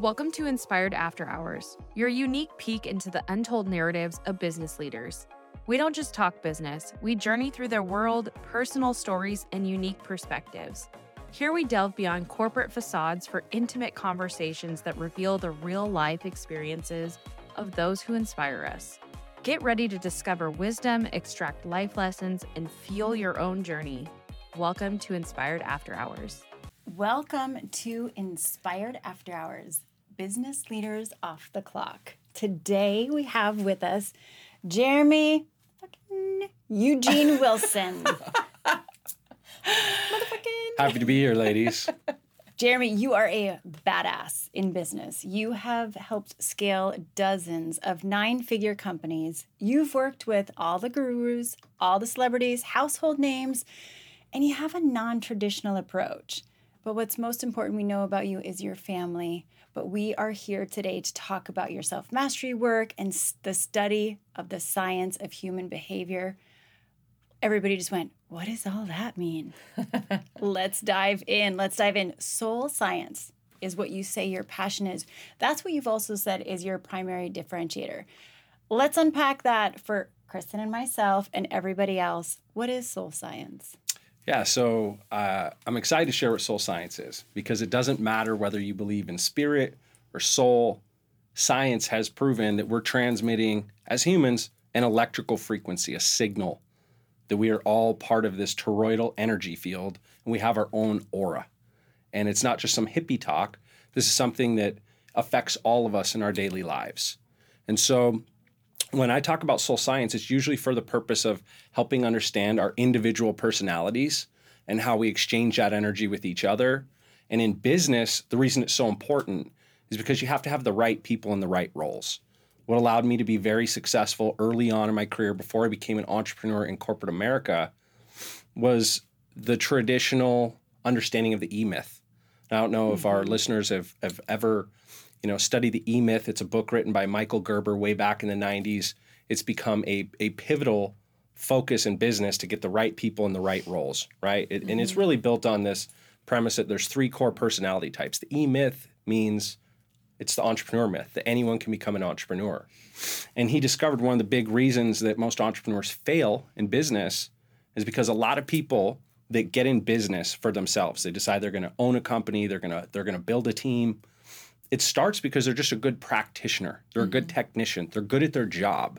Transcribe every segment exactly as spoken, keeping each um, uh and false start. Welcome to Inspired After Hours, your unique peek into the untold narratives of business leaders. We don't just talk business, we journey through their world, personal stories, and unique perspectives. Here we delve beyond corporate facades for intimate conversations that reveal the real-life experiences of those who inspire us. Get ready to discover wisdom, extract life lessons, and fuel your own journey. Welcome to Inspired After Hours. Welcome to Inspired After Hours, Business Leaders Off the Clock. Today we have with us Jaramy fucking Eugene Wilson. Motherfucking. Happy to be here, ladies. Jaramy, you are a badass in business. You have helped scale dozens of nine-figure companies. You've worked with all the gurus, all the celebrities, household names, and you have a non-traditional approach. But what's most important we know about you is your family. But we are here today to talk about your self-mastery work and the study of the science of human behavior. Everybody just went, what does all that mean? Let's dive in. Let's dive in. Soul science is what you say your passion is. That's what you've also said is your primary differentiator. Let's unpack that for Kristen and myself and everybody else. What is soul science? Yeah, so uh, I'm excited to share what soul science is, because it doesn't matter whether you believe in spirit or soul. Science has proven that we're transmitting, as humans, an electrical frequency, a signal, that we are all part of this toroidal energy field, and we have our own aura. And it's not just some hippie talk. This is something that affects all of us in our daily lives. And so when I talk about soul science, it's usually for the purpose of helping understand our individual personalities and how we exchange that energy with each other. And in business, the reason it's so important is because you have to have the right people in the right roles. What allowed me to be very successful early on in my career before I became an entrepreneur in corporate America was the traditional understanding of the E-Myth. I don't know mm-hmm. if our listeners have, have ever... You know, study the E-Myth. It's a book written by Michael Gerber way back in the nineties. It's become a, a pivotal focus in business to get the right people in the right roles, right? It, mm-hmm. And it's really built on this premise that there's three core personality types. The E-Myth means it's the entrepreneur myth, that anyone can become an entrepreneur. And he discovered one of the big reasons that most entrepreneurs fail in business is because a lot of people that get in business for themselves, they decide they're going to own a company, they're going to they're going to build a team. It starts because they're just a good practitioner. They're a good technician. They're good at their job.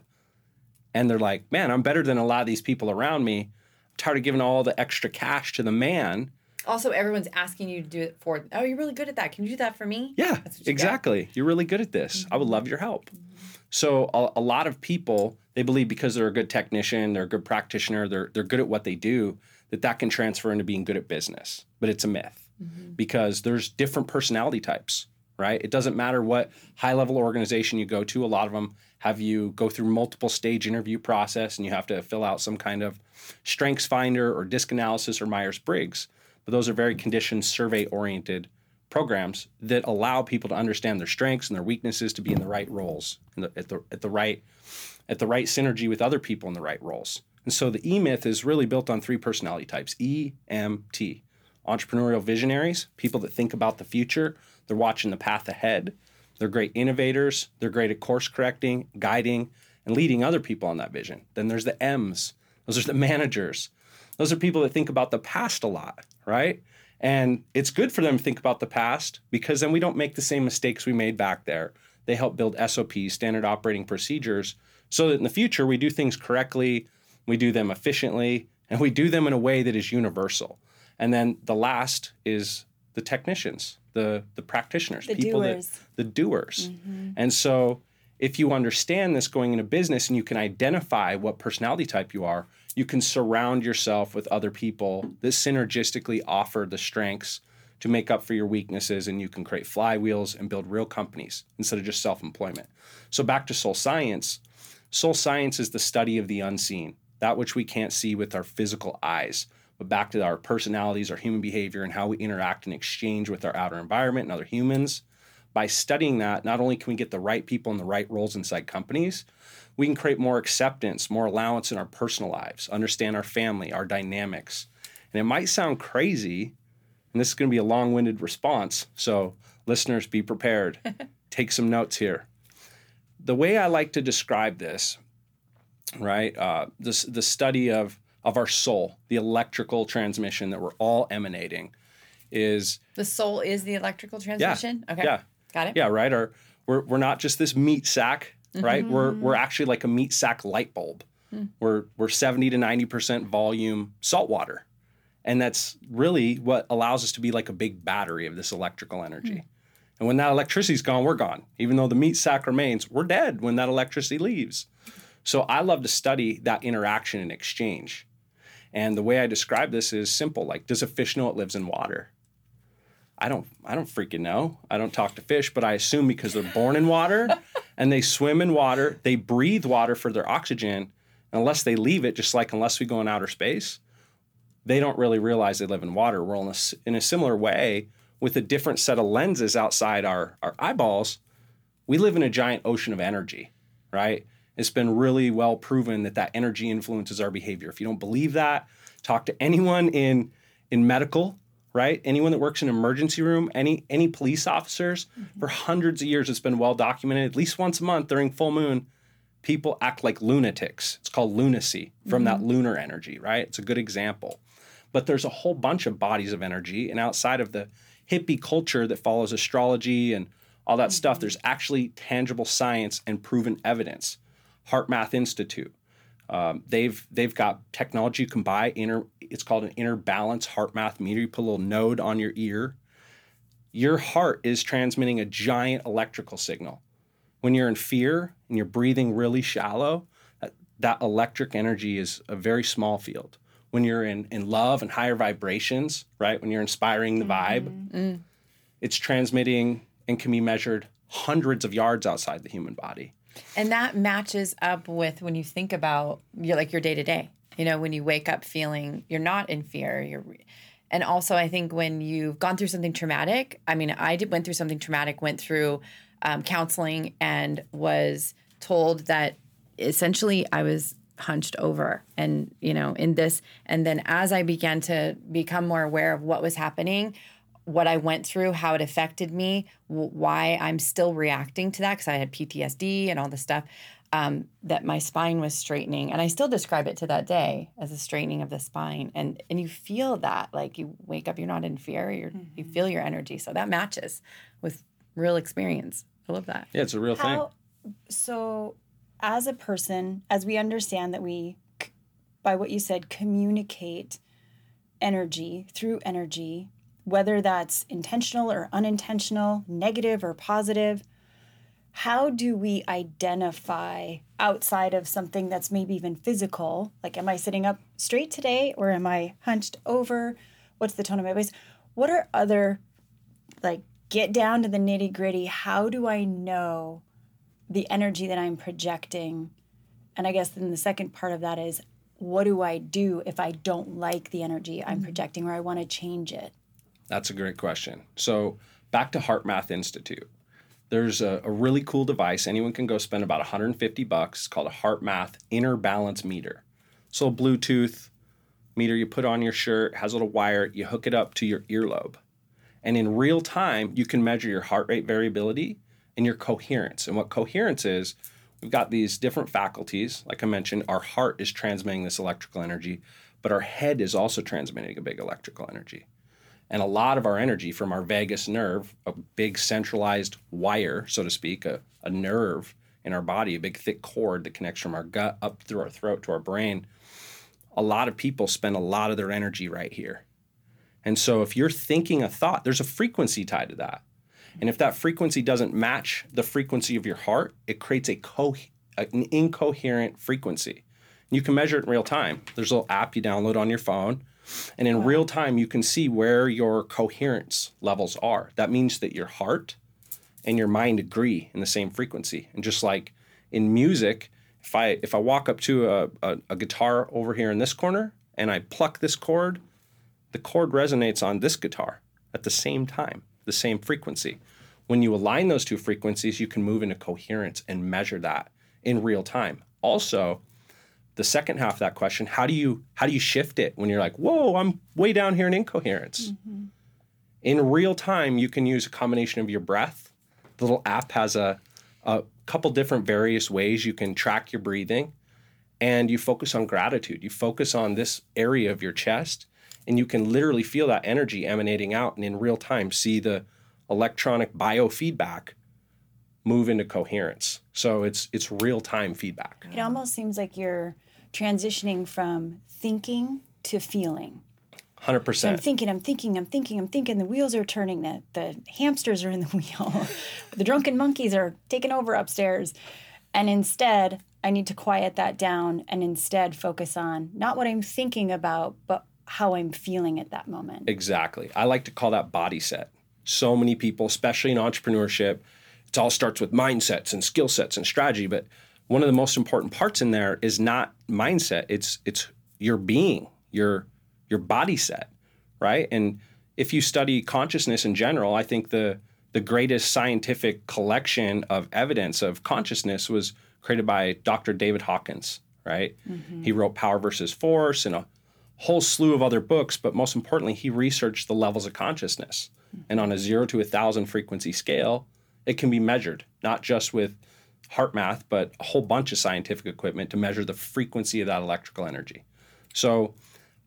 And they're like, man, I'm better than a lot of these people around me. I'm tired of giving all the extra cash to the man. Also, everyone's asking you to do it for them. Oh, you're really good at that. Can you do that for me? Yeah, you exactly. Got. You're really good at this. Mm-hmm. I would love your help. Mm-hmm. So a, a lot of people, they believe because they're a good technician, they're a good practitioner, they're they're good at what they do, that that can transfer into being good at business. But it's a myth mm-hmm. because there's different personality types. Right? It doesn't matter what high-level organization you go to. A lot of them have you go through multiple stage interview process, and you have to fill out some kind of strengths finder or disc analysis or Myers-Briggs. But those are very conditioned, survey-oriented programs that allow people to understand their strengths and their weaknesses to be in the right roles, in the, at the at the right at the right synergy with other people in the right roles. And so the E-Myth is really built on three personality types: E M T, entrepreneurial visionaries, people that think about the future. They're watching the path ahead. They're great innovators. They're great at course correcting, guiding, and leading other people on that vision. Then there's the M's. Those are the managers. Those are people that think about the past a lot, right? And it's good for them to think about the past, because then we don't make the same mistakes we made back there. They help build S O Ps, standard operating procedures, so that in the future we do things correctly, we do them efficiently, and we do them in a way that is universal. And then the last is the technicians. The, the practitioners, the people doers. that the doers. Mm-hmm. And so if you understand this going into business and you can identify what personality type you are, you can surround yourself with other people that synergistically offer the strengths to make up for your weaknesses, and you can create flywheels and build real companies instead of just self-employment. So back to soul science. Soul science is the study of the unseen, that which we can't see with our physical eyes. But back to our personalities, our human behavior, and how we interact and exchange with our outer environment and other humans. By studying that, not only can we get the right people in the right roles inside companies, we can create more acceptance, more allowance in our personal lives, understand our family, our dynamics. And it might sound crazy, and this is going to be a long-winded response, so Listeners, be prepared. Take some notes here. The way I like to describe this, right, uh, this the study of, of our soul, the electrical transmission that we're all emanating is... The soul is the electrical transmission? Yeah, okay. Yeah. Got it? Yeah, right? Our, we're, we're not just this meat sack, right? Mm-hmm. We're we're actually like a meat sack light bulb. Mm. We're we're seventy to ninety percent volume salt water. And that's really what allows us to be like a big battery of this electrical energy. Mm. And when that electricity's gone, we're gone. Even though the meat sack remains, we're dead when that electricity leaves. So I love to study that interaction and exchange. And the way I describe this is simple. Like, does a fish know it lives in water? I don't I don't freaking know. I don't talk to fish, but I assume because they're born in water and they swim in water, they breathe water for their oxygen. Unless they leave it, just like unless we go in outer space, they don't really realize they live in water. We're in a, in a similar way with a different set of lenses outside our, our eyeballs. We live in a giant ocean of energy, right? It's been really well proven that that energy influences our behavior. If you don't believe that, talk to anyone in in medical, right? Anyone that works in an emergency room, any any police officers. Mm-hmm. For hundreds of years, it's been well documented. At least once a month during full moon, people act like lunatics. It's called lunacy from mm-hmm. that lunar energy, right? It's a good example. But there's a whole bunch of bodies of energy. And outside of the hippie culture that follows astrology and all that mm-hmm. stuff, there's actually tangible science and proven evidence. HeartMath Institute. Um, they've they've got technology you can buy. Inner, it's called an Inner Balance HeartMath Meter. You put a little node on your ear. Your heart is transmitting a giant electrical signal. When you're in fear and you're breathing really shallow, that, that electric energy is a very small field. When you're in, in love and higher vibrations, right? When you're inspiring the vibe, mm-hmm. it's transmitting and can be measured hundreds of yards outside the human body. And that matches up with when you think about your like your day to day, you know, when you wake up feeling you're not in fear. You're, and also I think when you've gone through something traumatic, I mean, I did went through something traumatic, went through um, counseling and was told that essentially I was hunched over and, you know, in this. And then as I began to become more aware of what was happening, what I went through, how it affected me, why I'm still reacting to that because I had P T S D and all the stuff, um, that my spine was straightening. And I still describe it to that day as a straightening of the spine. And and you feel that, like you wake up, you're not in fear, you're, mm-hmm. you feel your energy. So that matches with real experience. I love that. Yeah, it's a real how, thing. So as a person, as we understand that we, by what you said, communicate energy through energy, whether that's intentional or unintentional, negative or positive, how do we identify outside of something that's maybe even physical? Like, am I sitting up straight today or am I hunched over? What's the tone of my voice? What are other, like, get down to the nitty gritty, how do I know the energy that I'm projecting? And I guess then the second part of that is, what do I do if I don't like the energy I'm projecting or I want to change it? That's a great question. So back to HeartMath Institute. There's a, a really cool device. Anyone can go spend about one hundred fifty bucks. It's called a HeartMath Inner Balance Meter. So a Bluetooth meter you put on your shirt, has a little wire, you hook it up to your earlobe. And in real time, you can measure your heart rate variability and your coherence. And what coherence is, we've got these different faculties. Like I mentioned, our heart is transmitting this electrical energy, but our head is also transmitting a big electrical energy. And a lot of our energy from our vagus nerve, a big centralized wire, so to speak, a, a nerve in our body, a big thick cord that connects from our gut up through our throat to our brain. A lot of people spend a lot of their energy right here. And so if you're thinking a thought, there's a frequency tied to that. And if that frequency doesn't match the frequency of your heart, it creates a co- an incoherent frequency. And you can measure it in real time. There's a little app you download on your phone. And in wow. real time, you can see where your coherence levels are. That means that your heart and your mind agree in the same frequency. And just like in music, if I if I walk up to a, a, a guitar over here in this corner and I pluck this chord, the chord resonates on this guitar at the same time, the same frequency. When you align those two frequencies, you can move into coherence and measure that in real time. Also, the second half of that question, how do you how do you shift it when you're like, whoa, I'm way down here in incoherence? Mm-hmm. In real time, you can use a combination of your breath. The little app has a, a couple different various ways you can track your breathing, and you focus on gratitude. You focus on this area of your chest, and you can literally feel that energy emanating out, and in real time, see the electronic biofeedback move into coherence. So it's it's real-time feedback. It almost seems like you're transitioning from thinking to feeling. one hundred percent. So I'm thinking, I'm thinking, I'm thinking, I'm thinking. The wheels are turning. The, the hamsters are in the wheel. The drunken monkeys are taking over upstairs. And instead, I need to quiet that down and instead focus on not what I'm thinking about, but how I'm feeling at that moment. Exactly. I like to call that body set. So many people, especially in entrepreneurship, it all starts with mindsets and skill sets and strategy. But one of the most important parts in there is not mindset. It's it's your being, your your body set, right? And if you study consciousness in general, I think the the greatest scientific collection of evidence of consciousness was created by Doctor David Hawkins, right? Mm-hmm. He wrote Power versus Force and a whole slew of other books, but most importantly, he researched the levels of consciousness. Mm-hmm. And on a zero to a thousand frequency scale, it can be measured, not just with HeartMath, but a whole bunch of scientific equipment to measure the frequency of that electrical energy. So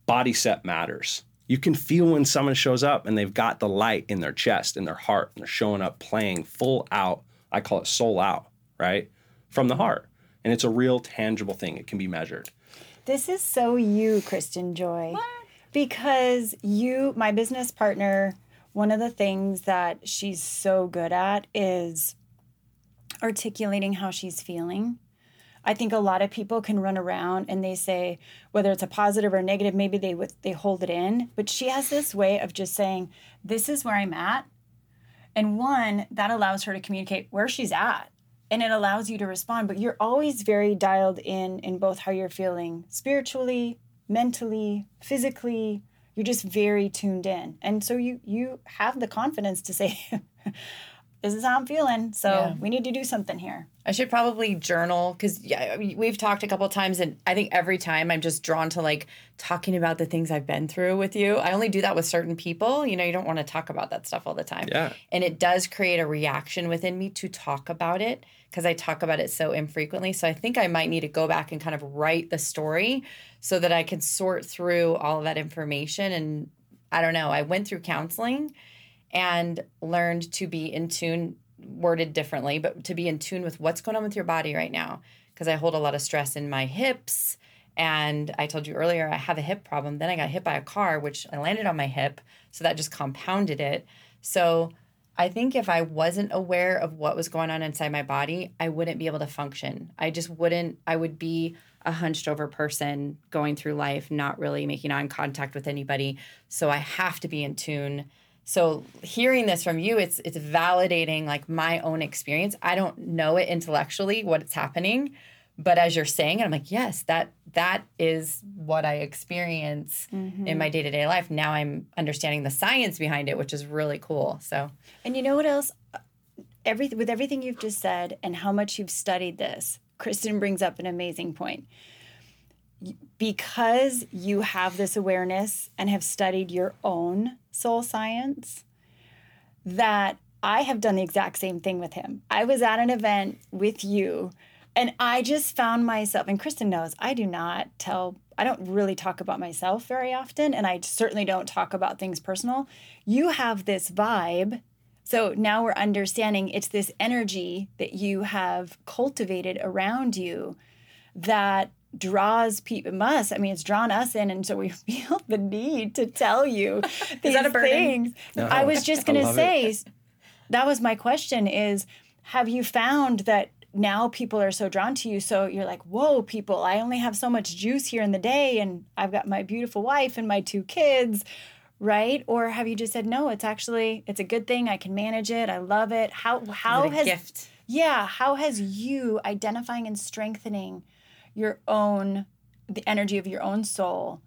body set matters. You can feel when someone shows up and they've got the light in their chest, in their heart, and they're showing up playing full out. I call it soul out, right? From the heart. And it's a real tangible thing. It can be measured. This is so you, Kristen Joy. What? Because you, my business partner, one of the things that she's so good at is articulating how she's feeling. I think a lot of people can run around and they say, whether it's a positive or negative, maybe they they hold it in. But she has this way of just saying, this is where I'm at. And one, that allows her to communicate where she's at. And it allows you to respond. But you're always very dialed in in both how you're feeling spiritually, mentally, physically. You're just very tuned in. And so you you have the confidence to say, this is how I'm feeling, so yeah. we need to do something here. I should probably journal because yeah, we've talked a couple of times, and I think every time I'm just drawn to like talking about the things I've been through with you. I only do that with certain people. You know, you don't want to talk about that stuff all the time. Yeah. And it does create a reaction within me to talk about it because I talk about it so infrequently. So I think I might need to go back and kind of write the story so that I can sort through all of that information. And I don't know, I went through counseling and learned to be in tune, worded differently, but to be in tune with what's going on with your body right now. Because I hold a lot of stress in my hips. And I told you earlier, I have a hip problem. Then I got hit by a car, which I landed on my hip. So that just compounded it. So I think if I wasn't aware of what was going on inside my body, I wouldn't be able to function. I just wouldn't, I would be a hunched over person going through life, not really making eye contact with anybody. So I have to be in tune. So hearing this from you, it's it's validating like my own experience. I don't know it intellectually, what's happening, but as you're saying it, I'm like, yes, that that is what I experience mm-hmm. in my day-to-day life. Now I'm understanding the science behind it, which is really cool. So, and you know what else? Every, with everything you've just said and how much you've studied this, Kristen brings up an amazing point. Because you have this awareness and have studied your own soul science, that I have done the exact same thing with him. I was at an event with you, and I just found myself, and Kristen knows, I do not tell, I don't really talk about myself very often, and I certainly don't talk about things personal. You have this vibe. So now we're understanding it's this energy that you have cultivated around you that draws people, must, I mean, it's drawn us in. And so we feel the need to tell you these that a things. No. I was just going to say, it. that was my question is, have you found that now people are so drawn to you? So you're like, whoa, people, I only have so much juice here in the day and I've got my beautiful wife and my two kids, right? Or have you just said, no, it's actually, it's a good thing. I can manage it. I love it. How, how has, gift. yeah, how has you identifying and strengthening your own, the energy of your own soul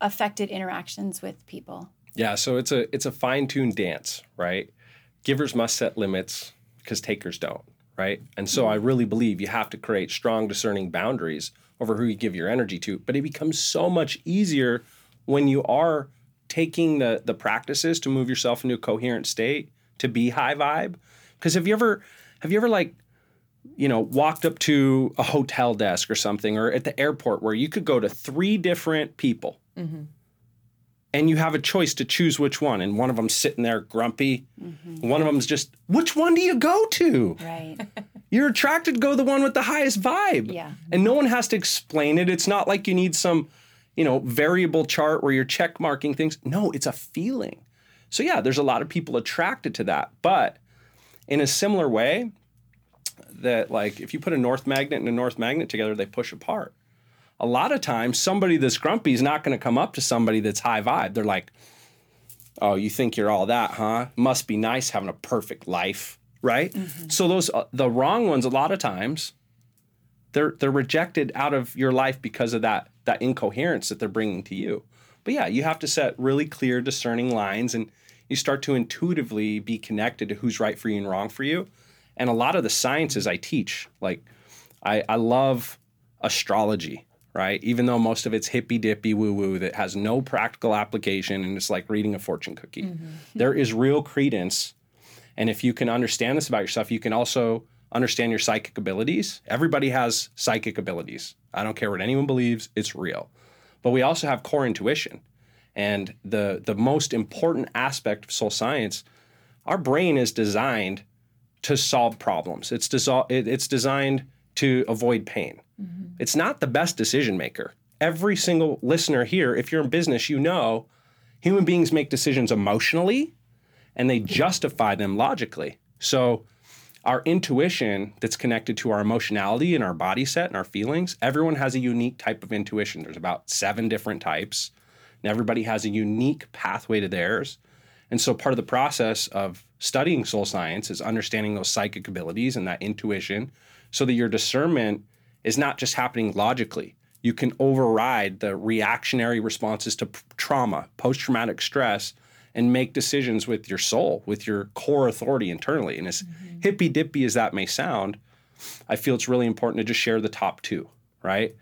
affected interactions with people? Yeah, so it's a it's a fine-tuned dance, right? Givers must set limits because takers don't, right? And so mm-hmm. I really believe you have to create strong, discerning boundaries over who you give your energy to, but it becomes so much easier when you are taking the the practices to move yourself into a coherent state, to be high vibe. Because have you ever, have you ever like, you know, walked up to a hotel desk or something, or at the airport where you could go to three different people, mm-hmm. and you have a choice to choose which one, and one of them's sitting there grumpy, mm-hmm. one of them's just, which one do you go to? Right. You're attracted to go to the one with the highest vibe. Yeah. And no one has to explain it. It's not like you need some, you know, variable chart where you're check marking things. No, it's a feeling. So yeah, there's a lot of people attracted to that, but in a similar way, that like if you put a north magnet and a north magnet together, they push apart. A lot of times somebody that's grumpy is not going to come up to somebody that's high vibe. They're like, oh, you think you're all that, huh? Must be nice having a perfect life, right? Mm-hmm. So those uh, the wrong ones, a lot of times they're they're rejected out of your life because of that that incoherence that they're bringing to you. But yeah, you have to set really clear, discerning lines, and you start to intuitively be connected to who's right for you and wrong for you. And a lot of the sciences I teach, like I, I love astrology, right? Even though most of it's hippy-dippy woo-woo that has no practical application and it's like reading a fortune cookie. Mm-hmm. There is real credence. And if you can understand this about yourself, you can also understand your psychic abilities. Everybody has psychic abilities. I don't care what anyone believes, it's real. But we also have core intuition. And the the most important aspect of soul science, our brain is designed to solve problems. It's disol- it, it's designed to avoid pain. Mm-hmm. It's not the best decision maker. Every single listener here, if you're in business, you know human beings make decisions emotionally and they justify them logically. So our intuition that's connected to our emotionality and our body set and our feelings, everyone has a unique type of intuition. There's about seven different types, and everybody has a unique pathway to theirs. And so part of the process of studying soul science is understanding those psychic abilities and that intuition so that your discernment is not just happening logically. You can override the reactionary responses to p- trauma, post-traumatic stress, and make decisions with your soul, with your core authority internally. And as mm-hmm. hippy-dippy as that may sound, I feel it's really important to just share the top two, right? Have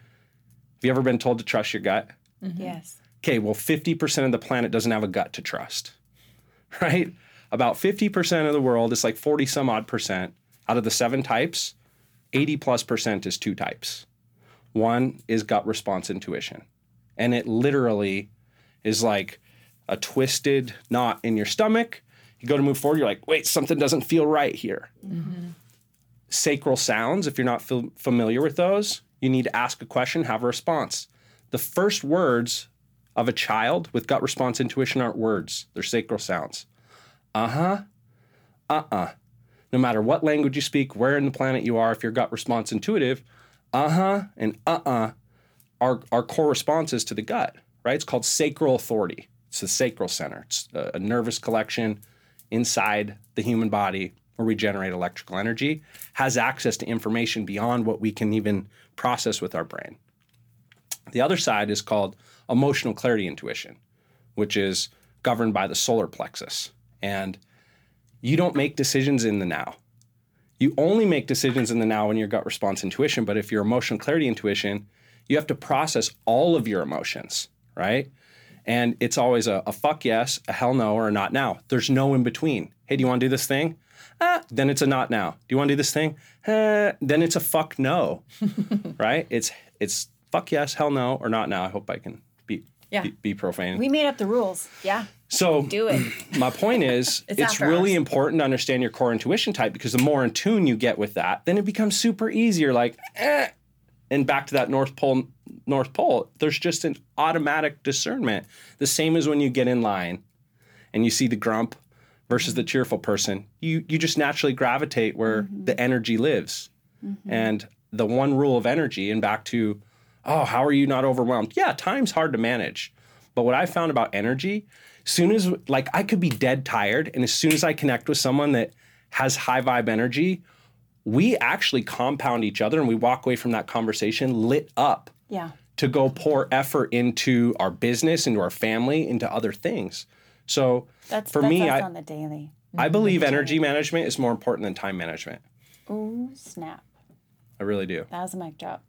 you ever been told to trust your gut? Mm-hmm. Yes. Okay, well, fifty percent of the planet doesn't have a gut to trust. Right? About fifty percent of the world, it's like forty some odd percent. Out of the seven types, eighty plus percent is two types. One is gut response intuition. And it literally is like a twisted knot in your stomach. You go to move forward, you're like, wait, something doesn't feel right here. Mm-hmm. Sacral sounds, if you're not f- familiar with those, you need to ask a question, have a response. The first words of a child with gut response intuition aren't words. They're sacral sounds. Uh-huh, uh-uh. No matter what language you speak, where in the planet you are, if your gut response intuitive, uh-huh and uh-uh are, are core responses to the gut, right? It's called sacral authority. It's the sacral center. It's a, a nervous collection inside the human body where we generate electrical energy, has access to information beyond what we can even process with our brain. The other side is called emotional clarity intuition, which is governed by the solar plexus. And you don't make decisions in the now. You only make decisions in the now when your gut response intuition. But if your emotional clarity intuition, you have to process all of your emotions, right? And it's always a, a fuck yes, a hell no, or a not now. There's no in between. Hey, do you want to do this thing? Ah, then it's a not now. Do you want to do this thing? Ah, then it's a fuck no, right? It's it's fuck yes, hell no, or not now. I hope I can be yeah. be, be profane. We made up the rules. Yeah. So do it. My point is, it's, it's really us. important to understand your core intuition type, because the more in tune you get with that, then it becomes super easy. You're like, eh. And back to that North Pole, North Pole, there's just an automatic discernment. The same as when you get in line and you see the grump versus the cheerful person, you, you just naturally gravitate where mm-hmm. the energy lives. Mm-hmm. And the one rule of energy, and back to, oh, how are you not overwhelmed? Yeah, time's hard to manage. But what I found about energy, soon as, like, I could be dead tired, and as soon as I connect with someone that has high vibe energy, we actually compound each other, and we walk away from that conversation lit up yeah. to go pour effort into our business, into our family, into other things. So that's, for that's me, I, on the daily. I believe energy management is more important than time management. Ooh, snap. I really do. That was a mic drop.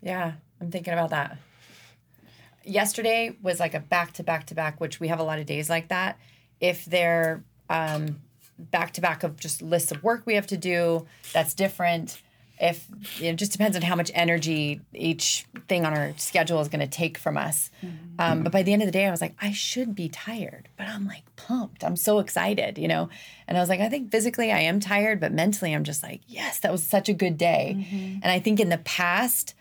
Yeah, I'm thinking about that. yesterday was like a back to back to back, which we have a lot of days like that. If they're um, back to back of just lists of work we have to do, that's different. If it just depends on how much energy each thing on our schedule is going to take from us. Mm-hmm. Um, but by the end of the day, I was like, I should be tired, but I'm like pumped. I'm so excited, you know? And I was like, I think physically I am tired, but mentally I'm just like, yes, that was such a good day. Mm-hmm. And I think in the past,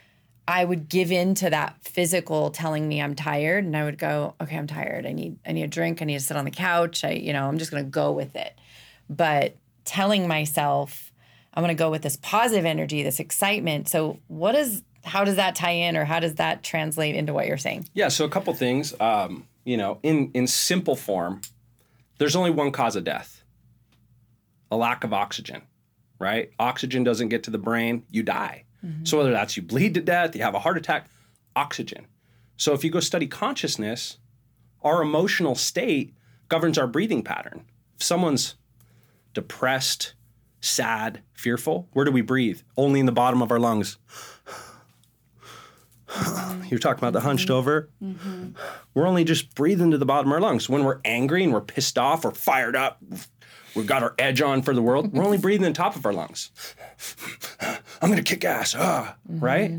I would give in to that physical telling me I'm tired, and I would go, okay, I'm tired. I need, I need a drink. I need to sit on the couch. I, you know, I'm just going to go with it. But telling myself, I'm going to go with this positive energy, this excitement. So what is, how does that tie in, or how does that translate into what you're saying? Yeah. So a couple things, um, you know, in, in simple form, there's only one cause of death, a lack of oxygen, right? Oxygen doesn't get to the brain, you die. Mm-hmm. So whether that's you bleed to death, you have a heart attack, oxygen. So if you go study consciousness, our emotional state governs our breathing pattern. If someone's depressed, sad, fearful, where do we breathe? Only in the bottom of our lungs. You're talking about the hunched over. Mm-hmm. We're only just breathing to the bottom of our lungs. When we're angry and we're pissed off or fired up, we've got our edge on for the world, we're only breathing in the top of our lungs. I'm going to kick ass, ah, mm-hmm. right?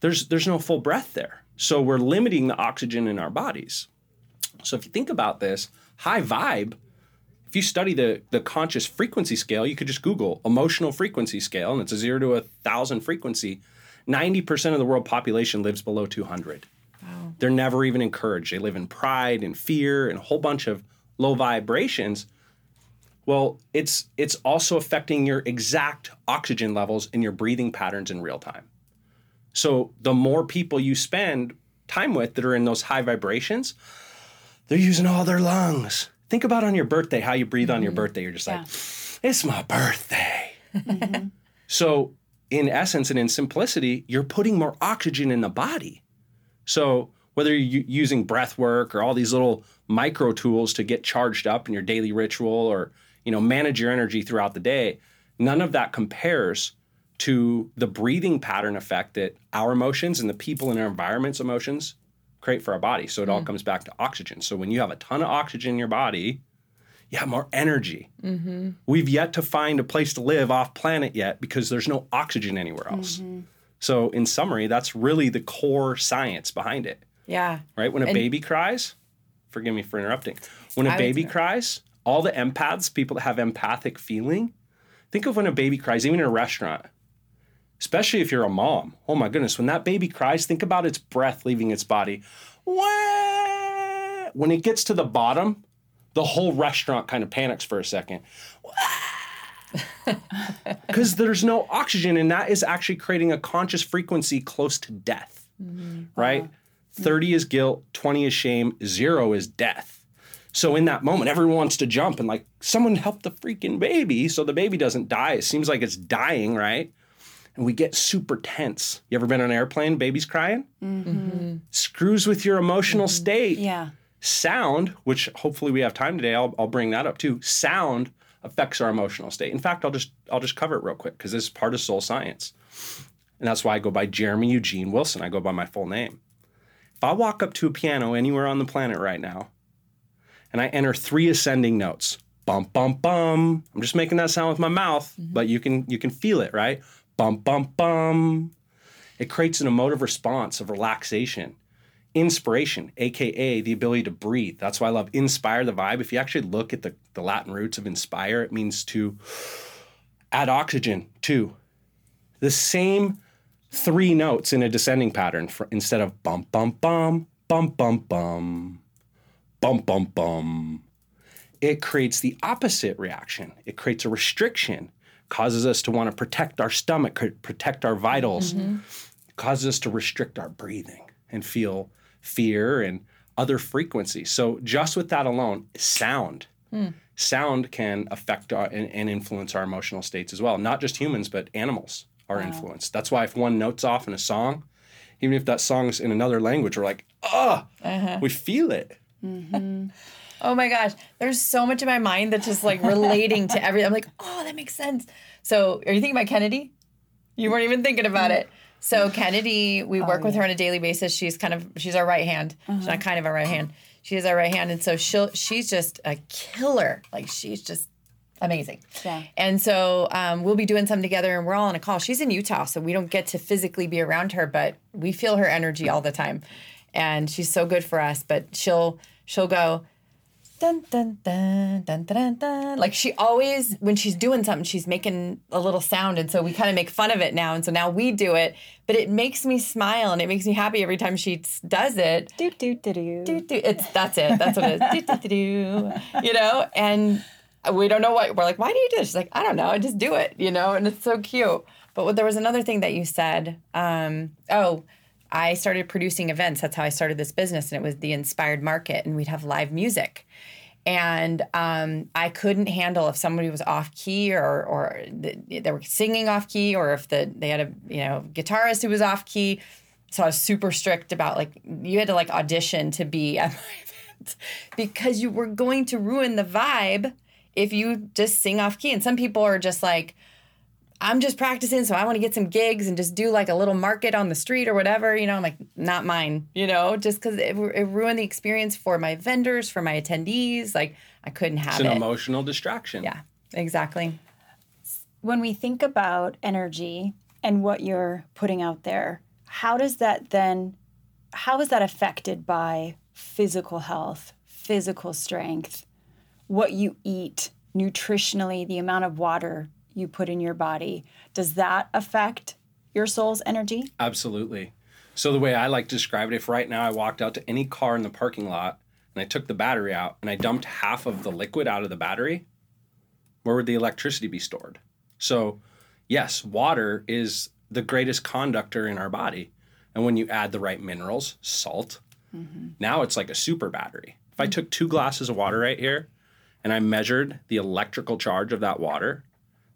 There's, there's no full breath there. So we're limiting the oxygen in our bodies. So if you think about this, high vibe, if you study the, the conscious frequency scale, you could just Google emotional frequency scale, and it's a zero to a thousand frequency. ninety percent of the world population lives below two hundred. Wow. They're never even encouraged. They live in pride and fear and a whole bunch of low vibrations. Well, it's it's also affecting your exact oxygen levels and your breathing patterns in real time. So the more people you spend time with that are in those high vibrations, they're using all their lungs. Think about on your birthday, how you breathe mm-hmm. on your birthday. You're just yeah. like, it's my birthday. Mm-hmm. So in essence and in simplicity, you're putting more oxygen in the body. So whether you're using breath work or all these little micro tools to get charged up in your daily ritual, or, you know, manage your energy throughout the day, none of that compares to the breathing pattern effect that our emotions and the people in our environment's emotions create for our body. So it all mm. comes back to oxygen. So when you have a ton of oxygen in your body, you have more energy. Mm-hmm. We've yet to find a place to live off planet yet, because there's no oxygen anywhere else. Mm-hmm. So in summary, that's really the core science behind it. Yeah. Right? When a and, baby cries, forgive me for interrupting. When a I baby cries, all the empaths, people that have empathic feeling, think of when a baby cries, even in a restaurant, especially if you're a mom. Oh my goodness, when that baby cries, think about its breath leaving its body. Wah! When it gets to the bottom, the whole restaurant kind of panics for a second. Because there's no oxygen, and that is actually creating a conscious frequency close to death, mm-hmm. right? Uh-huh. thirty is guilt, twenty is shame, zero is death. So in that moment, everyone wants to jump and like, someone help the freaking baby so the baby doesn't die. It seems like it's dying, right? And we get super tense. You ever been on an airplane, baby's crying? Mm-hmm. Mm-hmm. Screws with your emotional mm-hmm. state. Yeah. Sound, which hopefully we have time today, I'll, I'll bring that up too. Sound affects our emotional state. In fact, I'll just I'll just cover it real quick, because this is part of soul science. And that's why I go by Jaramy Eugene Wilson. I go by my full name. If I walk up to a piano anywhere on the planet right now, and I enter three ascending notes, bum, bum, bum. I'm just making that sound with my mouth, mm-hmm. but you can you can feel it, right? Bum, bum, bum. It creates an emotive response of relaxation, inspiration, A K A the ability to breathe. That's why I love inspire the vibe. If you actually look at the, the Latin roots of inspire, it means to add oxygen to the same three notes in a descending pattern, for, instead of bum, bum, bum, bum, bum, bum, bum, bum, bum. It creates the opposite reaction. It creates a restriction. Causes us to want to protect our stomach, protect our vitals, mm-hmm. causes us to restrict our breathing and feel fear and other frequencies. So just with that alone, sound. Mm. Sound can affect our, and, and influence our emotional states as well. Not just humans, but animals are wow. influenced. That's why if one note's off in a song, even if that song's in another language, we're like, oh, uh-huh. we feel it. Mm-hmm. Oh my gosh, there's so much in my mind that's just like relating to everything. I'm like, oh, that makes sense. So are you thinking about Kennedy? You weren't even thinking about it. So Kennedy, we work oh, yeah. with her on a daily basis. She's kind of, she's our right hand. Uh-huh. She's not kind of our right hand. She is our right hand. And so she'll, she's just a killer. Like she's just amazing. Yeah. And so um, we'll be doing something together and we're all on a call. She's in Utah, so we don't get to physically be around her, but we feel her energy all the time. And she's so good for us, but she'll, she'll go, dun, dun, dun, dun, dun, dun. Like she always, when she's doing something, she's making a little sound. And so we kind of make fun of it now. And so now we do it, but it makes me smile and it makes me happy every time she does it. Do, do, do, do. Do, do. It's, that's it. That's what it is. Do, do, do, do. You know? And we don't know what, we're like, why do you do it? She's like, I don't know. I just do it, you know? And it's so cute. But what, there was another thing that you said. Um, oh, I started producing events. That's how I started this business. And it was the Inspired Market. And we'd have live music. And um, I couldn't handle if somebody was off key or or the, they were singing off key or if the, they had a, you know, guitarist who was off key. So I was super strict about, like, you had to, like, audition to be at my event because you were going to ruin the vibe if you just sing off key. And some people are just like, I'm just practicing, so I want to get some gigs and just do like a little market on the street or whatever, you know, I'm like, not mine, you know, just because it, it ruined the experience for my vendors, for my attendees. Like I couldn't have it. It's an emotional distraction. Yeah, exactly. When we think about energy and what you're putting out there, how does that then, how is that affected by physical health, physical strength, what you eat, nutritionally, the amount of water you put in your body? Does that affect your soul's energy? Absolutely. So the way I like to describe it, if right now I walked out to any car in the parking lot and I took the battery out and I dumped half of the liquid out of the battery, where would the electricity be stored? So yes, water is the greatest conductor in our body. And when you add the right minerals, salt, mm-hmm. now it's like a super battery. If I took two glasses of water right here and I measured the electrical charge of that water,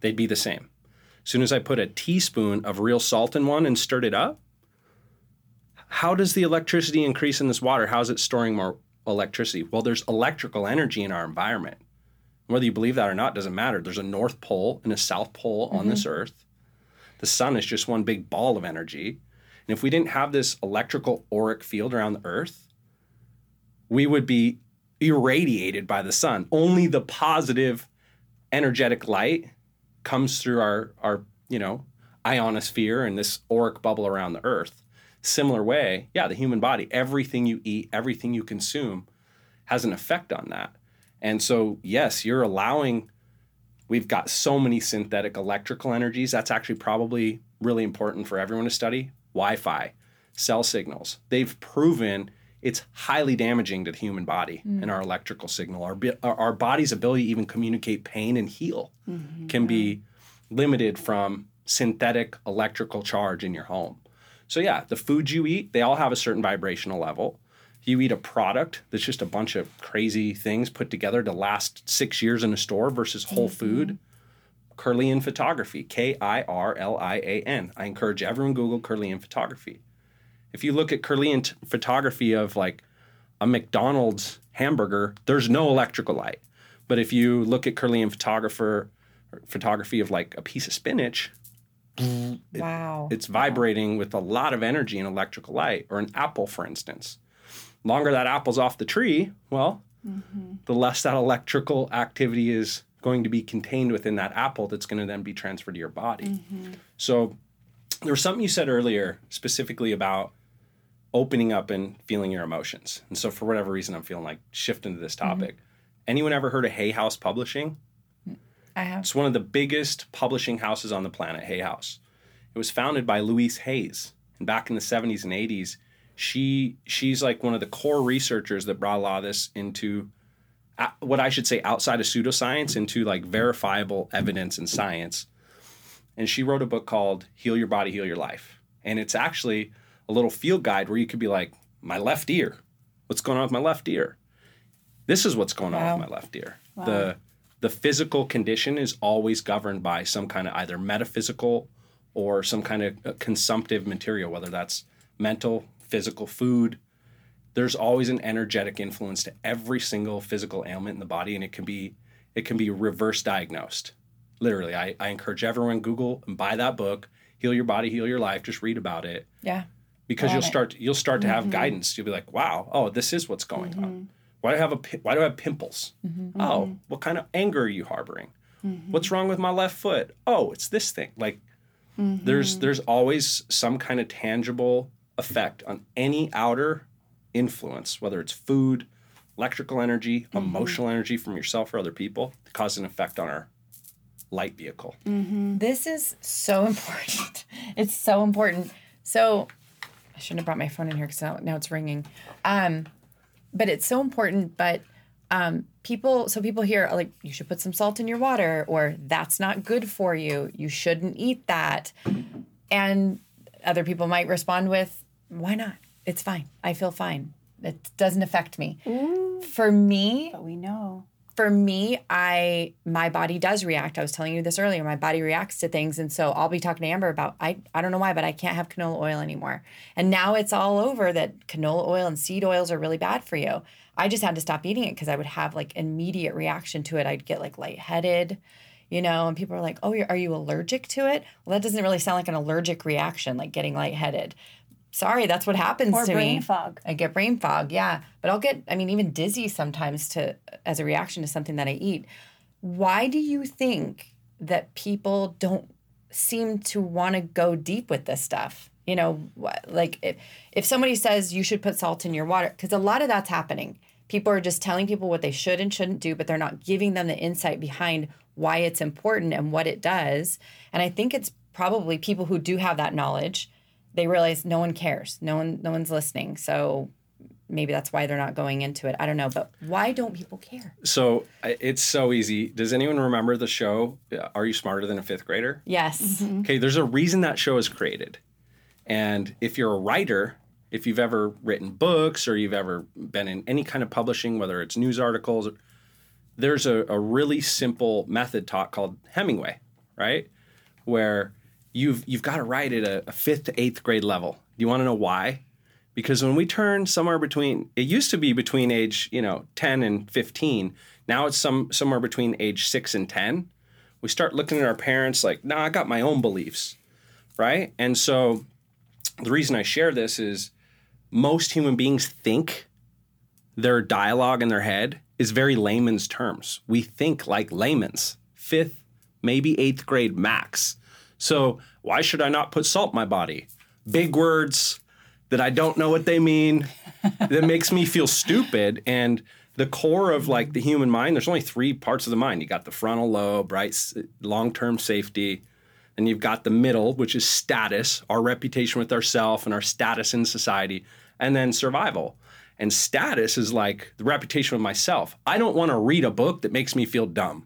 they'd be the same. As soon as I put a teaspoon of real salt in one and stirred it up, how does the electricity increase in this water? How is it storing more electricity? Well, there's electrical energy in our environment. Whether you believe that or not doesn't matter. There's a North Pole and a South Pole mm-hmm. on this earth. The sun is just one big ball of energy. And if we didn't have this electrical auric field around the earth, we would be irradiated by the sun. Only the positive energetic light comes through our, our, you know, ionosphere and this auric bubble around the earth. Similar way, yeah, the human body, everything you eat, everything you consume has an effect on that. And so, yes, you're allowing, we've got so many synthetic electrical energies. That's actually probably really important for everyone to study. Wi-Fi, cell signals. They've proven it's highly damaging to the human body mm. and our electrical signal. Our our body's ability to even communicate pain and heal mm-hmm. can be limited from synthetic electrical charge in your home. So yeah, the foods you eat, they all have a certain vibrational level. You eat a product that's just a bunch of crazy things put together to last six years in a store versus whole mm-hmm. food. Kirlian Photography, K I R L I A N. I encourage everyone Google Kirlian Photography. If you look at Kirlian t- photography of like a McDonald's hamburger, there's no electrical light. But if you look at Kirlian photographer photography of like a piece of spinach, wow, it, it's vibrating wow. with a lot of energy and electrical light. Or an apple, for instance. Longer that apple's off the tree, well, mm-hmm. the less that electrical activity is going to be contained within that apple that's going to then be transferred to your body. Mm-hmm. So there was something you said earlier specifically about opening up and feeling your emotions. And so for whatever reason, I'm feeling like shifting to this topic. Mm-hmm. Anyone ever heard of Hay House Publishing? I have. It's one of the biggest publishing houses on the planet, Hay House. It was founded by Louise Hayes. And back in the seventies and eighties, she she's like one of the core researchers that brought a lot of this into uh, what I should say outside of pseudoscience into like verifiable evidence and science. And she wrote a book called Heal Your Body, Heal Your Life. And it's actually a little field guide where you could be like, my left ear, what's going on with my left ear? This is what's going wow. on with my left ear. Wow. The the physical condition is always governed by some kind of either metaphysical or some kind of consumptive material, whether that's mental, physical, food. There's always an energetic influence to every single physical ailment in the body. And it can be it can be reverse diagnosed. Literally, I, I encourage everyone, Google and buy that book, Heal Your Body, Heal Your Life. Just read about it. Yeah. Because you'll it. start you'll start mm-hmm. to have guidance. You'll be like, wow, oh, this is what's going mm-hmm. on. Why do I have a why do I have pimples? Mm-hmm. Oh, what kind of anger are you harboring? Mm-hmm. What's wrong with my left foot? Oh, it's this thing. Like mm-hmm. there's there's always some kind of tangible effect on any outer influence, whether it's food, electrical energy, mm-hmm. emotional energy from yourself or other people, to cause an effect on our light vehicle. Mm-hmm. This is so important. It's so important. So I shouldn't have brought my phone in here because now, now it's ringing. Um, but it's so important. But um, people, so people hear, like, you should put some salt in your water, or that's not good for you. You shouldn't eat that. And other people might respond with, why not? It's fine. I feel fine. It doesn't affect me. Ooh, for me. But we know. For me, I my body does react. I was telling you this earlier. My body reacts to things. And so I'll be talking to Amber about, I, I don't know why, but I can't have canola oil anymore. And now it's all over that canola oil and seed oils are really bad for you. I just had to stop eating it because I would have like immediate reaction to it. I'd get like lightheaded, you know, and people are like, oh, you're, are you allergic to it? Well, that doesn't really sound like an allergic reaction, like getting lightheaded. Sorry, that's what happens or to me. Or brain fog. I get brain fog, yeah. But I'll get, I mean, even dizzy sometimes to as a reaction to something that I eat. Why do you think that people don't seem to want to go deep with this stuff? You know, like if, if somebody says you should put salt in your water, because a lot of that's happening. People are just telling people what they should and shouldn't do, but they're not giving them the insight behind why it's important and what it does. And I think it's probably people who do have that knowledge. They realize no one cares. No one, no one's listening. So maybe that's why they're not going into it. I don't know. But why don't people care? So it's so easy. Does anyone remember the show, Are You Smarter Than a Fifth Grader? Yes. Mm-hmm. Okay, there's a reason that show is created. And if you're a writer, if you've ever written books or you've ever been in any kind of publishing, whether it's news articles, there's a, a really simple method taught called Hemingway, right? Where You've you've got to write at a, a fifth to eighth grade level. Do you want to know why? Because when we turn somewhere between, it used to be between age, you know, ten and fifteen. Now it's some somewhere between age six and ten. We start looking at our parents like, nah, I got my own beliefs, right? And so the reason I share this is most human beings think their dialogue in their head is very layman's terms. We think like layman's, fifth, maybe eighth grade max. So why should I not put salt in my body? Big words that I don't know what they mean, that makes me feel stupid. And the core of like the human mind, there's only three parts of the mind. You got the frontal lobe, right? Long-term safety. And you've got the middle, which is status, our reputation with ourselves and our status in society. And then survival. And status is like the reputation with myself. I don't want to read a book that makes me feel dumb.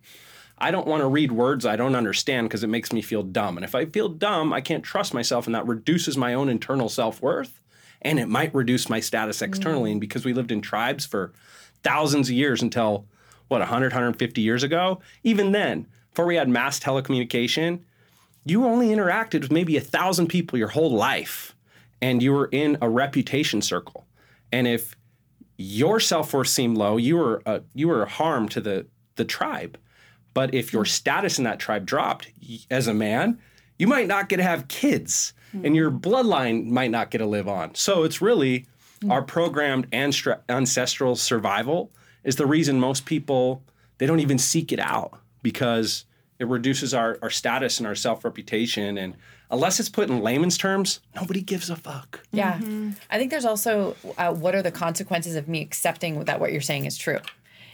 I don't want to read words I don't understand because it makes me feel dumb. And if I feel dumb, I can't trust myself, and that reduces my own internal self-worth, and it might reduce my status externally. Mm. And because we lived in tribes for thousands of years until, what, one hundred, one hundred fifty years ago? Even then, before we had mass telecommunication, you only interacted with maybe a thousand people your whole life, and you were in a reputation circle. And if your self-worth seemed low, you were a, you were a harm to the, the tribe. But if your status in that tribe dropped as a man, you might not get to have kids, mm. and your bloodline might not get to live on. So it's really mm. our programmed anstra- ancestral survival is the reason most people, they don't even seek it out because it reduces our, our status and our self-reputation. And unless it's put in layman's terms, nobody gives a fuck. Yeah. Mm-hmm. I think there's also uh, what are the consequences of me accepting that what you're saying is true?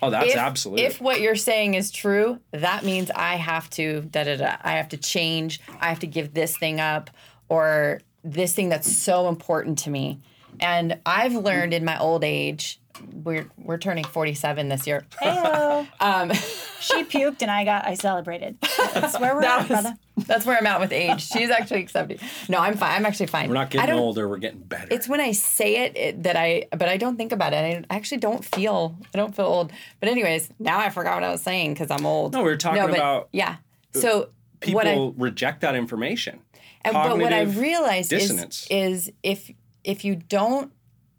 Oh, that's if, absolutely. If what you're saying is true, that means I have to da da da. I have to change. I have to give this thing up, or this thing that's so important to me. And I've learned in my old age, we're we're turning forty-seven this year. Heyo. um, she puked and I got I celebrated. That's where we're that at, was, brother. That's where I'm at with age. She's actually accepting. No, I'm fine. I'm actually fine. We're not getting older. We're getting better. It's when I say it, it that I, but I don't think about it. I actually don't feel, I don't feel old. But anyways, now I forgot what I was saying because I'm old. No, we were talking no, but, about. Yeah. So people I, reject that information. And, but what I realized dissonance. is, is if, if you don't,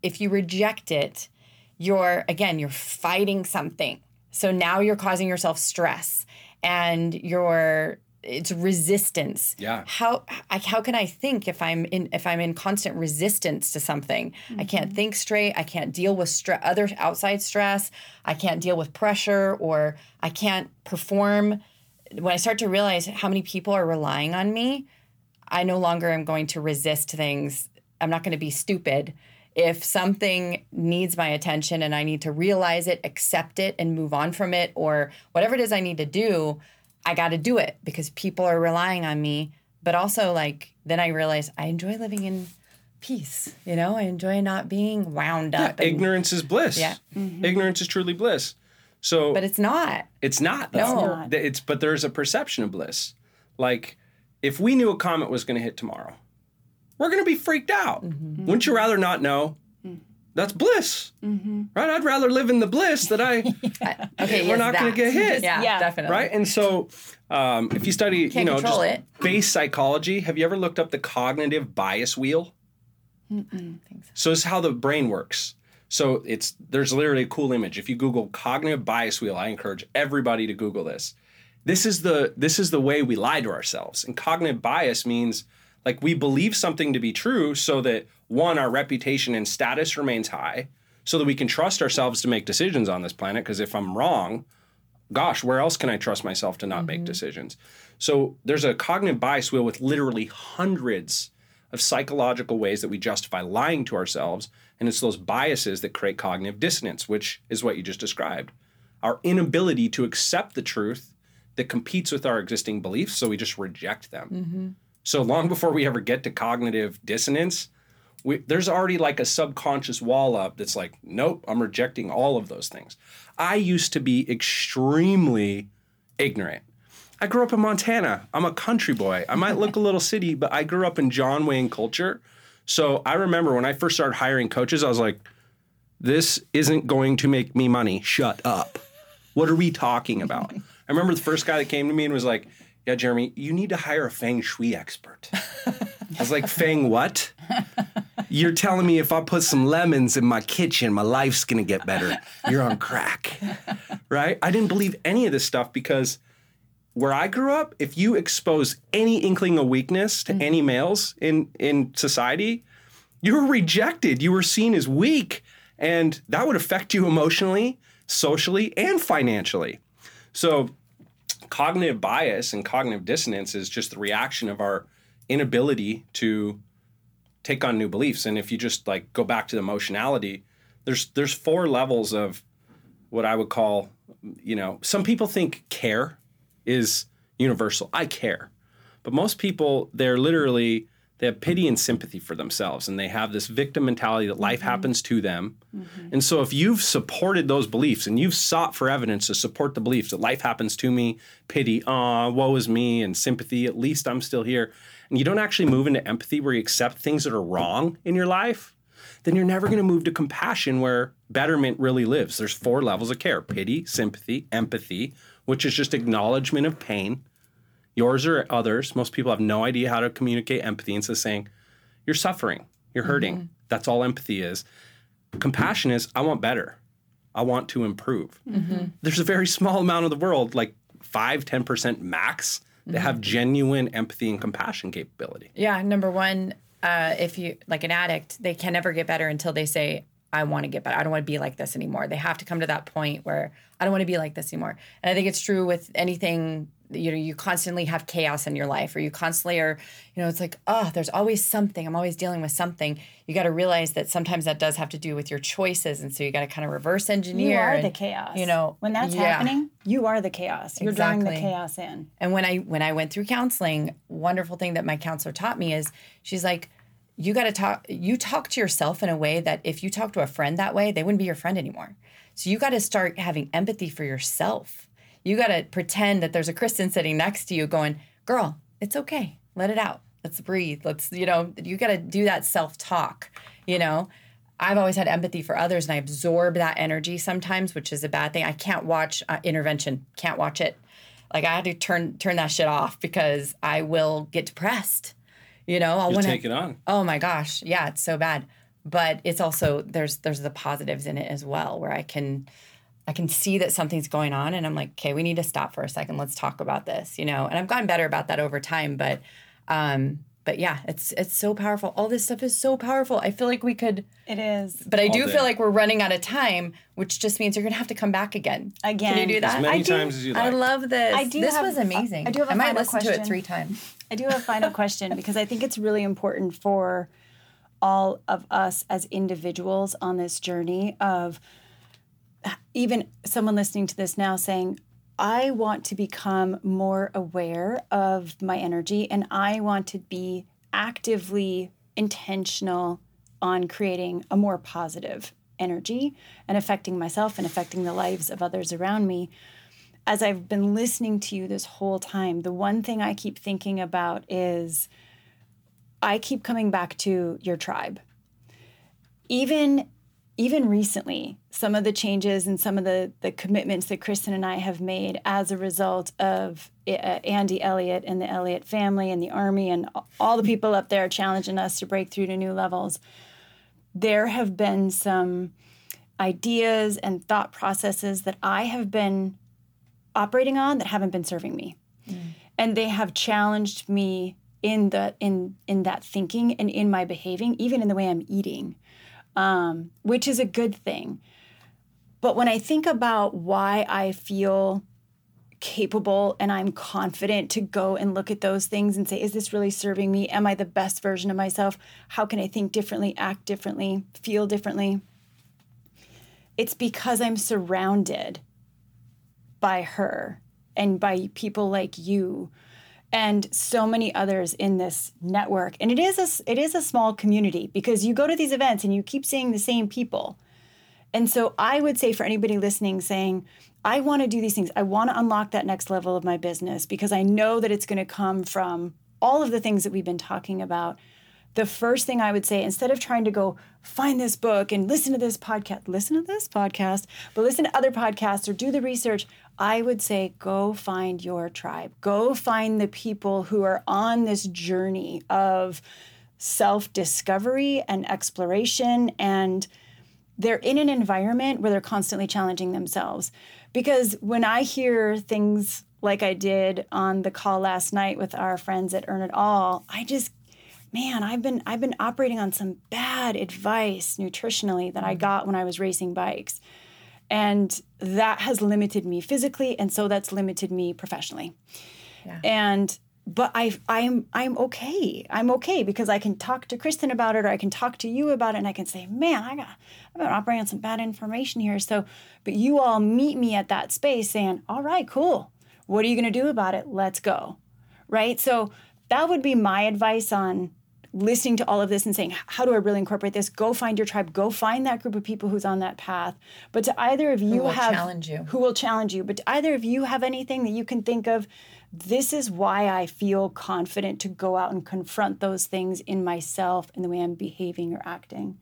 if you reject it, you're, again, you're fighting something. So now you're causing yourself stress. and your it's resistance. Yeah. How I, how can I think if I'm in if I'm in constant resistance to something? Mm-hmm. I can't think straight. I can't deal with stre- other outside stress. I can't deal with pressure, or I can't perform. When I start to realize how many people are relying on me, I no longer am going to resist things. I'm not going to be stupid. If something needs my attention and I need to realize it, accept it, and move on from it, or whatever it is I need to do, I got to do it because people are relying on me. But also, like, then I realize I enjoy living in peace. You know, I enjoy not being wound yeah, up. And, ignorance is bliss. Yeah. Mm-hmm. Ignorance is truly bliss. So, but it's not. It's not. Though. No. It's not. It's, but there's a perception of bliss. Like, if we knew a comet was going to hit tomorrow, we're going to be freaked out. Mm-hmm. Wouldn't you rather not know? Mm. That's bliss, mm-hmm. right? I'd rather live in the bliss that I, yeah. okay, we're yes, not going to get hit. Just, yeah, yeah, definitely. Right? And so um, if you study, Can't you know, just it. base psychology, have you ever looked up the cognitive bias wheel? Mm-mm. So it's how the brain works. So it's there's literally a cool image. If you Google cognitive bias wheel, I encourage everybody to Google this. This is the this is the way we lie to ourselves. And cognitive bias means, like, we believe something to be true so that, one, our reputation and status remains high, so that we can trust ourselves to make decisions on this planet. Because if I'm wrong, gosh, where else can I trust myself to not mm-hmm. make decisions? So there's a cognitive bias wheel with literally hundreds of psychological ways that we justify lying to ourselves. And it's those biases that create cognitive dissonance, which is what you just described. Our inability to accept the truth that competes with our existing beliefs, so we just reject them. Mm-hmm. So long before we ever get to cognitive dissonance, we, there's already like a subconscious wall up that's like, nope, I'm rejecting all of those things. I used to be extremely ignorant. I grew up in Montana. I'm a country boy. I might look a little city, but I grew up in John Wayne culture. So I remember when I first started hiring coaches, I was like, this isn't going to make me money. Shut up. What are we talking about? I remember the first guy that came to me and was like, yeah, Jeremy, you need to hire a feng shui expert. I was like, feng what? You're telling me if I put some lemons in my kitchen, my life's going to get better. You're on crack, right? I didn't believe any of this stuff because where I grew up, if you expose any inkling of weakness to mm-hmm. any males in, in society, you were rejected. You were seen as weak. And that would affect you emotionally, socially, and financially. So cognitive bias and cognitive dissonance is just the reaction of our inability to take on new beliefs. And if you just like go back to the emotionality, there's there's four levels of what I would call, you know, some people think care is universal. I care. But most people, they're literally, they have pity and sympathy for themselves. And they have this victim mentality that life mm-hmm. happens to them. Mm-hmm. And so if you've supported those beliefs and you've sought for evidence to support the beliefs that life happens to me, pity, ah, woe is me, and sympathy, at least I'm still here. And you don't actually move into empathy where you accept things that are wrong in your life, then you're never going to move to compassion where betterment really lives. There's four levels of care: pity, sympathy, empathy, which is just acknowledgement of pain. Yours or others. Most people have no idea how to communicate empathy. Instead of saying, you're suffering, you're hurting. Mm-hmm. That's all empathy is. Compassion is, I want better. I want to improve. Mm-hmm. There's a very small amount of the world, like five, ten percent max, that mm-hmm. have genuine empathy and compassion capability. Yeah. Number one, uh, if you like an addict, they can never get better until they say, I want to get better. I don't want to be like this anymore. They have to come to that point where I don't want to be like this anymore. And I think it's true with anything. You know, you constantly have chaos in your life, or you constantly are, you know, it's like, oh, there's always something. I'm always dealing with something. You got to realize that sometimes that does have to do with your choices. And so you got to kind of reverse engineer. You are and, the chaos. You know, when that's yeah. happening, you are the chaos. You're exactly. drawing the chaos in. And when I, when I went through counseling, wonderful thing that my counselor taught me is she's like, you got to talk, you talk to yourself in a way that if you talk to a friend that way, they wouldn't be your friend anymore. So you got to start having empathy for yourself. You got to pretend that there's a Kristen sitting next to you going, girl, it's okay. Let it out. Let's breathe. Let's, you know, you got to do that self-talk. You know, I've always had empathy for others and I absorb that energy sometimes, which is a bad thing. I can't watch uh, intervention. Can't watch it. Like I had to turn, turn that shit off because I will get depressed. You know, I'll want to take it on. Oh my gosh. Yeah. It's so bad. But it's also, there's, there's the positives in it as well, where I can, I can see that something's going on and I'm like, okay, we need to stop for a second. Let's talk about this, you know? And I've gotten better about that over time, but, um, but yeah, it's, it's so powerful. All this stuff is so powerful. I feel like we could, it is, but I all do day. Feel like we're running out of time, which just means you're going to have to come back again. Again. Can you do that? As many I times do, as you like. I love this. I do this have, was amazing. I do have a I final might listen question. To it three times. I do have a final question because I think it's really important for all of us as individuals on this journey of, even someone listening to this now saying, I want to become more aware of my energy and I want to be actively intentional on creating a more positive energy and affecting myself and affecting the lives of others around me. As I've been listening to you this whole time, the one thing I keep thinking about is I keep coming back to your tribe. Even Even recently, some of the changes and some of the, the commitments that Kristen and I have made as a result of uh, Andy Elliott and the Elliott family and the Army and all the people up there challenging us to break through to new levels, there have been some ideas and thought processes that I have been operating on that haven't been serving me. Mm. And they have challenged me in the in in that thinking and in my behaving, even in the way I'm eating. Um, which is a good thing. But when I think about why I feel capable and I'm confident to go and look at those things and say, is this really serving me? Am I the best version of myself? How can I think differently, act differently, feel differently? It's because I'm surrounded by her and by people like you and so many others in this network. And it is a, it is a small community because you go to these events and you keep seeing the same people. And so I would say for anybody listening saying, I want to do these things. I want to unlock that next level of my business because I know that it's going to come from all of the things that we've been talking about. The first thing I would say, instead of trying to go find this book and listen to this podcast, listen to this podcast, but listen to other podcasts or do the research, I would say go find your tribe. Go find the people who are on this journey of self-discovery and exploration, and they're in an environment where they're constantly challenging themselves. Because when I hear things like I did on the call last night with our friends at Earn It All, I just Man, I've been I've been operating on some bad advice nutritionally that I got when I was racing bikes. And that has limited me physically, and so that's limited me professionally. Yeah. And but I I'm I'm okay. I'm okay because I can talk to Kristen about it or I can talk to you about it and I can say, "Man, I got I've been operating on some bad information here." So, but you all meet me at that space saying, "All right, cool. What are you going to do about it? Let's go." Right? So, that would be my advice on listening to all of this and saying, how do I really incorporate this? Go find your tribe. Go find that group of people who's on that path. But to either of you who will have, challenge you. Who will challenge you. But to either of you have anything that you can think of, this is why I feel confident to go out and confront those things in myself and the way I'm behaving or acting.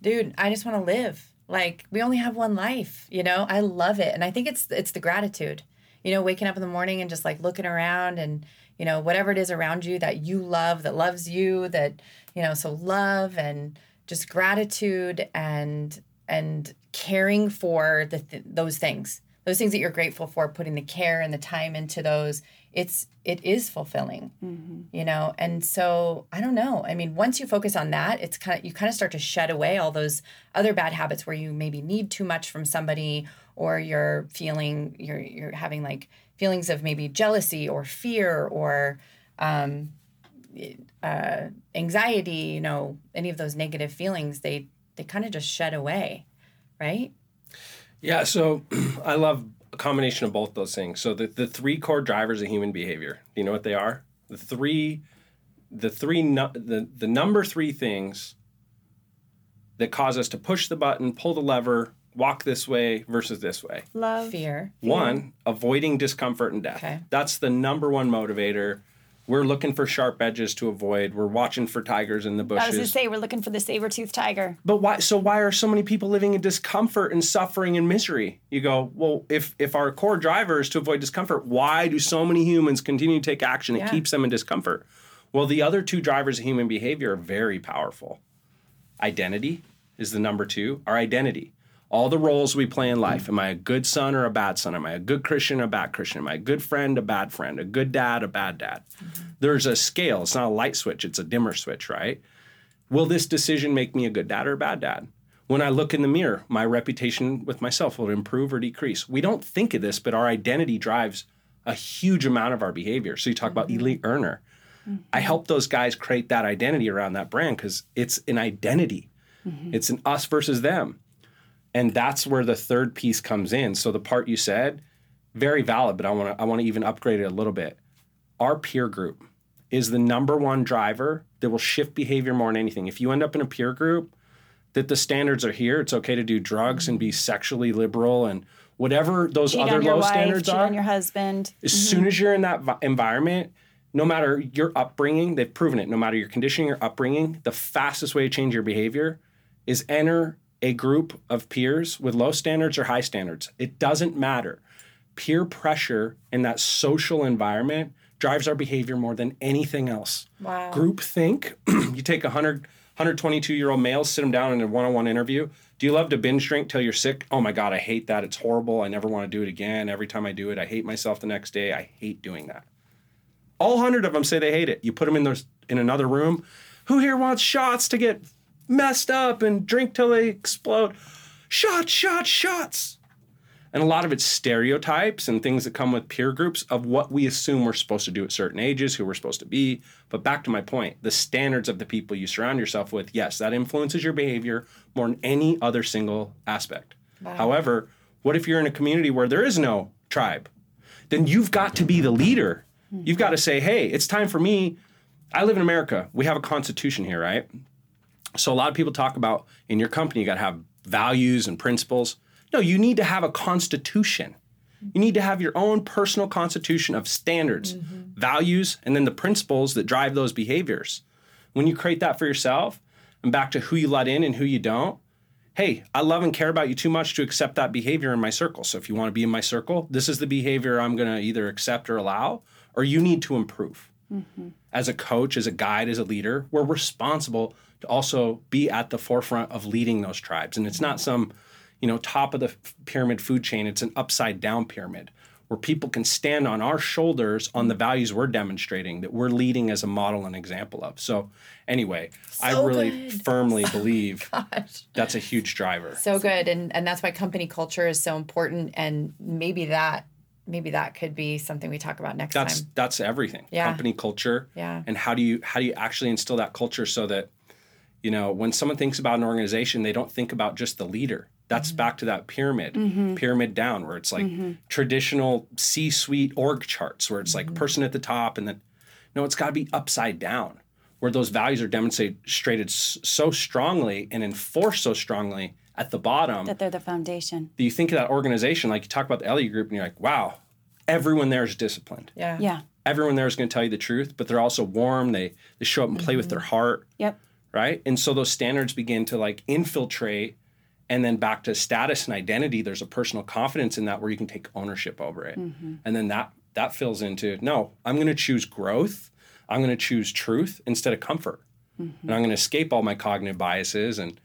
Dude, I just want to live. Like, we only have one life, you know? I love it. And I think it's it's the gratitude. You know, waking up in the morning and just, like, looking around and, you know, whatever it is around you that you love, that loves you, that, you know, so love and just gratitude and and caring for the th- those things, those things that you're grateful for, putting the care and the time into those. It's it is fulfilling, mm-hmm. you know. And so I don't know. I mean, once you focus on that, it's kind of you kind of start to shed away all those other bad habits where you maybe need too much from somebody or you're feeling you're you're having like. feelings of maybe jealousy or fear or um, uh, anxiety, you know, any of those negative feelings, they, they kind of just shed away, right? Yeah, so I love a combination of both those things. So the, the three core drivers of human behavior, do you know what they are? The three, the three, nu- the, the number three things that cause us to push the button, pull the lever, walk this way versus this way. Love. Fear. One, avoiding discomfort and death. Okay. That's the number one motivator. We're looking for sharp edges to avoid. We're watching for tigers in the bushes. I was going to say, we're looking for the saber-toothed tiger. But why? So why are so many people living in discomfort and suffering and misery? You go, well, if if our core driver is to avoid discomfort, why do so many humans continue to take action that yeah. keeps them in discomfort? Well, the other two drivers of human behavior are very powerful. Identity is the number two. Our identity. all the roles we play in life. Am I a good son or a bad son? Am I a good Christian or a bad Christian? Am I a good friend, a bad friend? A good dad, a bad dad? Mm-hmm. There's a scale. It's not a light switch. It's a dimmer switch, right? Will this decision make me a good dad or a bad dad? When I look in the mirror, my reputation with myself, will it improve or decrease? We don't think of this, but our identity drives a huge amount of our behavior. So you talk mm-hmm. about elite earner. Mm-hmm. I help those guys create that identity around that brand because it's an identity. Mm-hmm. It's an us versus them. And that's where the third piece comes in. So the part you said, very valid, but I want to I want to even upgrade it a little bit. Our peer group is the number one driver that will shift behavior more than anything. If you end up in a peer group, that the standards are here, it's okay to do drugs and be sexually liberal and whatever those cheat other low wife, standards cheat are. Cheat on your husband. As mm-hmm. soon as you're in that environment, no matter your upbringing, they've proven it, no matter your conditioning, your upbringing, the fastest way to change your behavior is enter a group of peers with low standards or high standards. It doesn't matter. Peer pressure in that social environment drives our behavior more than anything else. Wow. Group think, you take a hundred, one hundred twenty-two-year-old males, sit them down in a one-on-one interview. Do you love to binge drink till you're sick? Oh my God, I hate that. It's horrible. I never want to do it again. Every time I do it, I hate myself the next day. I hate doing that. All one hundred of them say they hate it. You put them in those in another room. Who here wants shots to get messed up and drink till they explode? Shots, shots, shots. And a lot of it's stereotypes and things that come with peer groups of what we assume we're supposed to do at certain ages, who we're supposed to be. But back to my point, the standards of the people you surround yourself with, yes, that influences your behavior more than any other single aspect. Wow. However, what if you're in a community where there is no tribe? Then you've got to be the leader. You've got to say, hey, it's time for me. I live in America. We have a constitution here, right? So a lot of people talk about in your company, you got to have values and principles. No, you need to have a constitution. You need to have your own personal constitution of standards, mm-hmm. values, and then the principles that drive those behaviors. When you create that for yourself, and back to who you let in and who you don't, hey, I love and care about you too much to accept that behavior in my circle. So if you want to be in my circle, this is the behavior I'm going to either accept or allow, or you need to improve. Mm-hmm. As a coach, as a guide, as a leader, we're responsible to also be at the forefront of leading those tribes. And it's not some... you know, top of the pyramid food chain, it's an upside down pyramid where people can stand on our shoulders on the values we're demonstrating that we're leading as a model and example of. So anyway, so I really good. firmly believe oh that's a huge driver. So good. And and that's why company culture is so important. And maybe that maybe that could be something we talk about next that's, time. That's everything. Yeah. Company culture. Yeah. And how do you how do you actually instill that culture so that, you know, when someone thinks about an organization, they don't think about just the leader. That's mm-hmm. back to that pyramid, mm-hmm. pyramid down, where it's like mm-hmm. traditional C-suite org charts, where it's like mm-hmm. person at the top. And then, no, it's got to be upside down, where those values are demonstrated so strongly and enforced so strongly at the bottom. That they're the foundation. That you think of that organization, like you talk about the Elliott Group, and you're like, wow, everyone there is disciplined. Yeah. yeah. Everyone there is going to tell you the truth, but they're also warm. They, they show up and mm-hmm. play with their heart. Yep. Right? And so those standards begin to like infiltrate. And then back to status and identity, there's a personal confidence in that where you can take ownership over it. Mm-hmm. And then that that fills into, no, I'm going to choose growth. I'm going to choose truth instead of comfort. Mm-hmm. And I'm going to escape all my cognitive biases and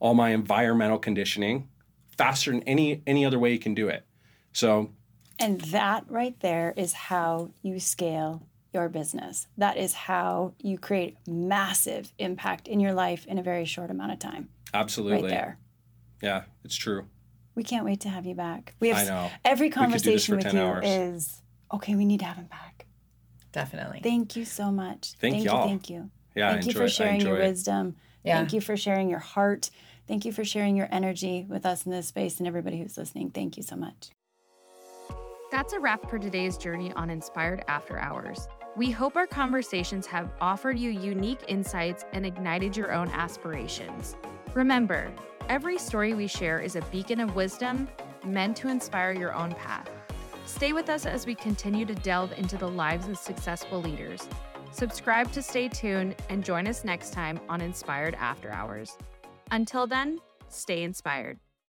all my environmental conditioning faster than any any other way you can do it. So, and that right there is how you scale your business. That is how you create massive impact in your life in a very short amount of time. Absolutely. Right there. Yeah, it's true. We can't wait to have you back. We have I know. Every conversation with you hours. Is, okay, we need to have him back. Definitely. Thank you so much. Thank, thank y'all. You. Thank you. Yeah, thank I you for sharing your it. Wisdom. Yeah. Thank you for sharing your heart. Thank you for sharing your energy with us in this space and everybody who's listening. Thank you so much. That's a wrap for today's journey on Inspired After Hours. We hope our conversations have offered you unique insights and ignited your own aspirations. Remember, every story we share is a beacon of wisdom meant to inspire your own path. Stay with us as we continue to delve into the lives of successful leaders. Subscribe to stay tuned and join us next time on Inspired After Hours. Until then, stay inspired.